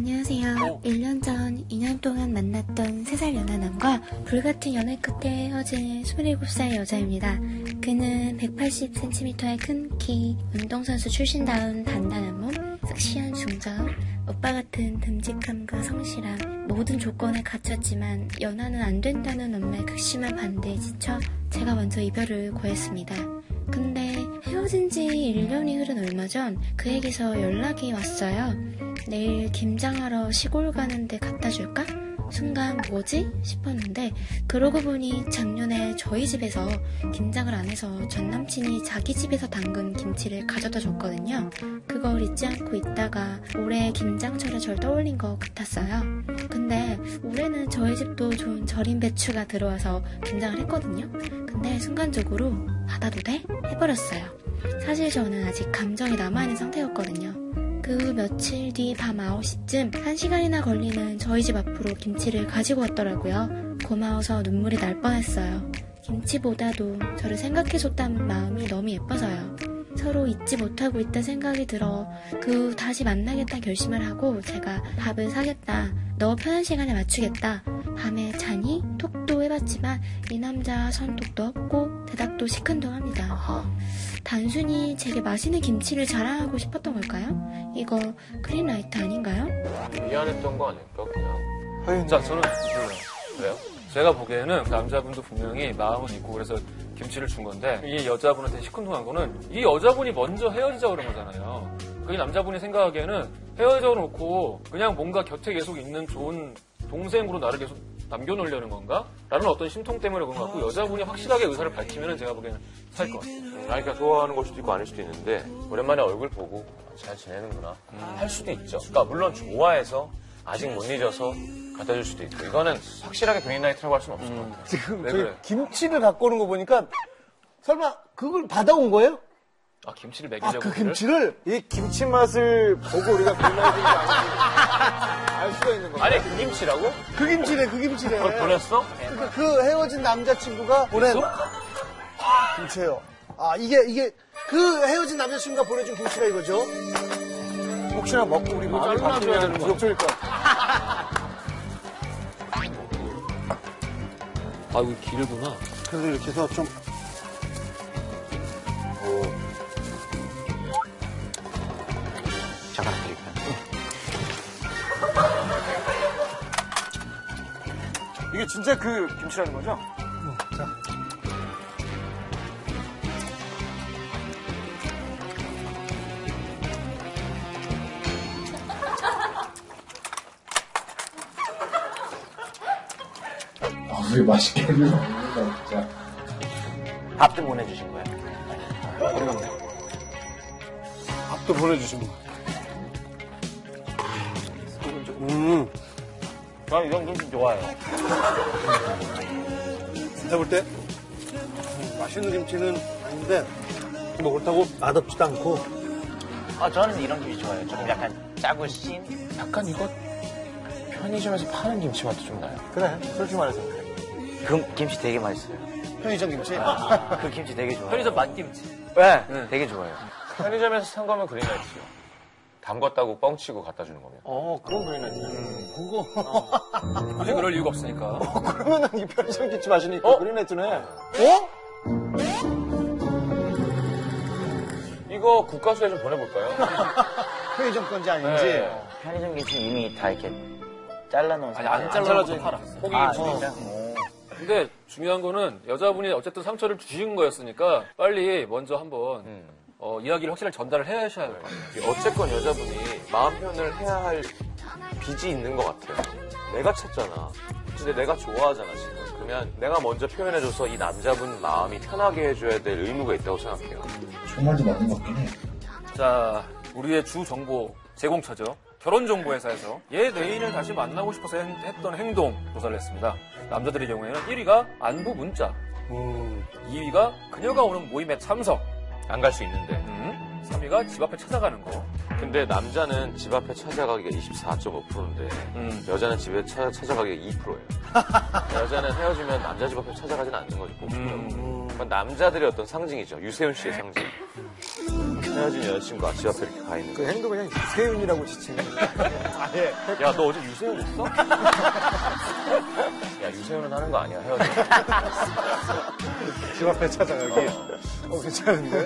안녕하세요. 1년 전 2년 동안 만났던 3살 연하남과 불같은 연애 끝에 헤어진 27살 여자입니다. 그는 180cm의 큰 키, 운동선수 출신다운 단단한 몸, 섹시한 중저음, 오빠 같은 듬직함과 성실함, 모든 조건에 갖췄지만 연하는 안 된다는 엄마의 극심한 반대에 지쳐 제가 먼저 이별을 고했습니다. 근데 헤어진 지 1년이 흐른 얼마 전 그에게서 연락이 왔어요. 내일 김장하러 시골 가는데 갖다 줄까? 순간 뭐지? 싶었는데 그러고 보니 작년에 저희 집에서 김장을 안 해서 전 남친이 자기 집에서 담근 김치를 가져다 줬거든요. 그걸 잊지 않고 있다가 올해 김장철에 절 떠올린 것 같았어요. 근데 올해는 저희 집도 좋은 절임 배추가 들어와서 김장을 했거든요. 근데 순간적으로 받아도 돼? 해버렸어요. 사실 저는 아직 감정이 남아있는 상태였거든요. 그 후 며칠 뒤 밤 9시쯤 1시간이나 걸리는 저희 집 앞으로 김치를 가지고 왔더라고요. 고마워서 눈물이 날 뻔했어요. 김치보다도 저를 생각해줬다는 마음이 너무 예뻐서요. 서로 잊지 못하고 있다 생각이 들어 그 후 다시 만나겠다 결심을 하고 제가 밥을 사겠다, 너 편한 시간에 맞추겠다, 밤에 자니? 톡도 해봤지만 이 남자 선톡도 없고 대답도 시큰둥합니다. 단순히 제게 맛있는 김치를 자랑하고 싶었던 걸까요? 이거 그린라이트 아닌가요? 미안했던 거 아닐까 그냥. 자, 저는 왜요? 제가 보기에는 남자분도 분명히 마음은 있고 그래서 김치를 준 건데 이 여자분한테 시큰둥한 거는 이 여자분이 먼저 헤어지자고 그런 거잖아요. 그 남자분이 생각하기에는 헤어져 놓고 그냥 뭔가 곁에 계속 있는 좋은 동생으로 나를 계속 남겨놓으려는 건가? 라는 어떤 심통 때문에 그런 것 같고, 여자분이 확실하게 의사를 밝히면 제가 보기에는 살 것 같아요. 그러니까 좋아하는 걸 수도 있고 아닐 수도 있는데 오랜만에 얼굴 보고 잘 지내는구나 할 수도 있죠. 그러니까 물론 좋아해서 아직 못 잊어서 갖다 줄 수도 있고, 이거는 확실하게 그린라이트라고 할 수는 없을 것 같아요. 지금 네, 그래. 김치를 갖고 오는 거 보니까 설마 그걸 받아온 거예요? 아, 김치를 먹이려고. 아, 그 김치를? 이 김치 맛을 보고 우리가 그린라이트인 거 아니지? 알 수가 있는 거야. 아니, 그 김치라고? 그 김치래, 그 김치래. 그걸 보냈어? 그러니까 그 헤어진 남자친구가 보낸 김치예요. 아, 이게 그 헤어진 남자친구가 보내준 김치라 이거죠? 혹시나 먹고 우리 뭐 잘라줘야 되는 거. 욕조일 것 같아. 아, 이거 길구나. 그래서 이렇게 해서 좀. 잠깐 드릴게요. 이게 진짜 그 김치라는 거죠? 자. 아무리 맛있게 먹는다, 진짜. 밥도 보내주신 거예요? 밥도 보내주신 거예요? 난 이 정도는 좀 좋아요. 제가 볼 때 맛있는 김치는 아닌데 뭐 그렇다고 맛없지도 않고. 아, 저는 이런 김치 좋아해요. 조금 약간 짜고 씬. 약간 이거 편의점에서 파는 김치 맛도 좀 나요. 그래, 솔직히 말해서. 그 김치 되게 맛있어요. 편의점 김치? 아, 그 김치 되게 좋아요. 편의점 맛김치? 네, 되게 좋아요. 편의점에서 산 거면 그린라이트죠. 담궜다고 뻥치고 갖다 주는 거면. 어, 그런 그린라이트. 그거. 굳이 그럴 이유가 없으니까. 그러면은 이 편의점 김치 마시니까 그린라이트네. 이거 국과수에 좀 보내볼까요? 편의점 건지 아닌지. 네. 편의점 김치 이미 다 이렇게 잘라놓은. 아니, 안 잘라진 팔아. 포기 김치입니다. 근데 중요한 거는 여자분이 어쨌든 상처를 주신 거였으니까 빨리 먼저 한번. 이야기를 확실히 전달을 해야 하셔야 할 것 같아요. 어쨌건 여자분이 마음 표현을 해야 할 빚이 있는 것 같아요. 내가 찾잖아. 근데 내가 좋아하잖아, 지금. 그러면 내가 먼저 표현해줘서 이 남자분 마음이 편하게 해줘야 될 의무가 있다고 생각해요. 정말도 맞는 것 같긴 해. 자, 우리의 주 정보 제공처죠. 결혼정보회사에서 얘 애인을 다시 만나고 싶어서 했던 행동 조사를 했습니다. 남자들의 경우에는 1위가 안부 문자, 2위가 그녀가 오는 모임에 참석, 안 갈 수 있는데 3위가 집 앞에 찾아가는 거. 근데 남자는 집 앞에 찾아가기가 24.5%인데 여자는 집에 찾아가기가 2%예요. 여자는 헤어지면 남자 집 앞에 찾아가진 않는 거지. 남자들의 어떤 상징이죠. 유세윤 씨의 상징. 헤어진 여자친구가 집 앞에 이렇게 가 있는 거. 그 행동은 그냥 유세윤이라고 지칭해. 예. 야, 너 어제 유세윤 있어? 야, 유세윤은 하는 거 아니야, 헤어져. 집 앞에 찾아, 여기. 어, 괜찮은데?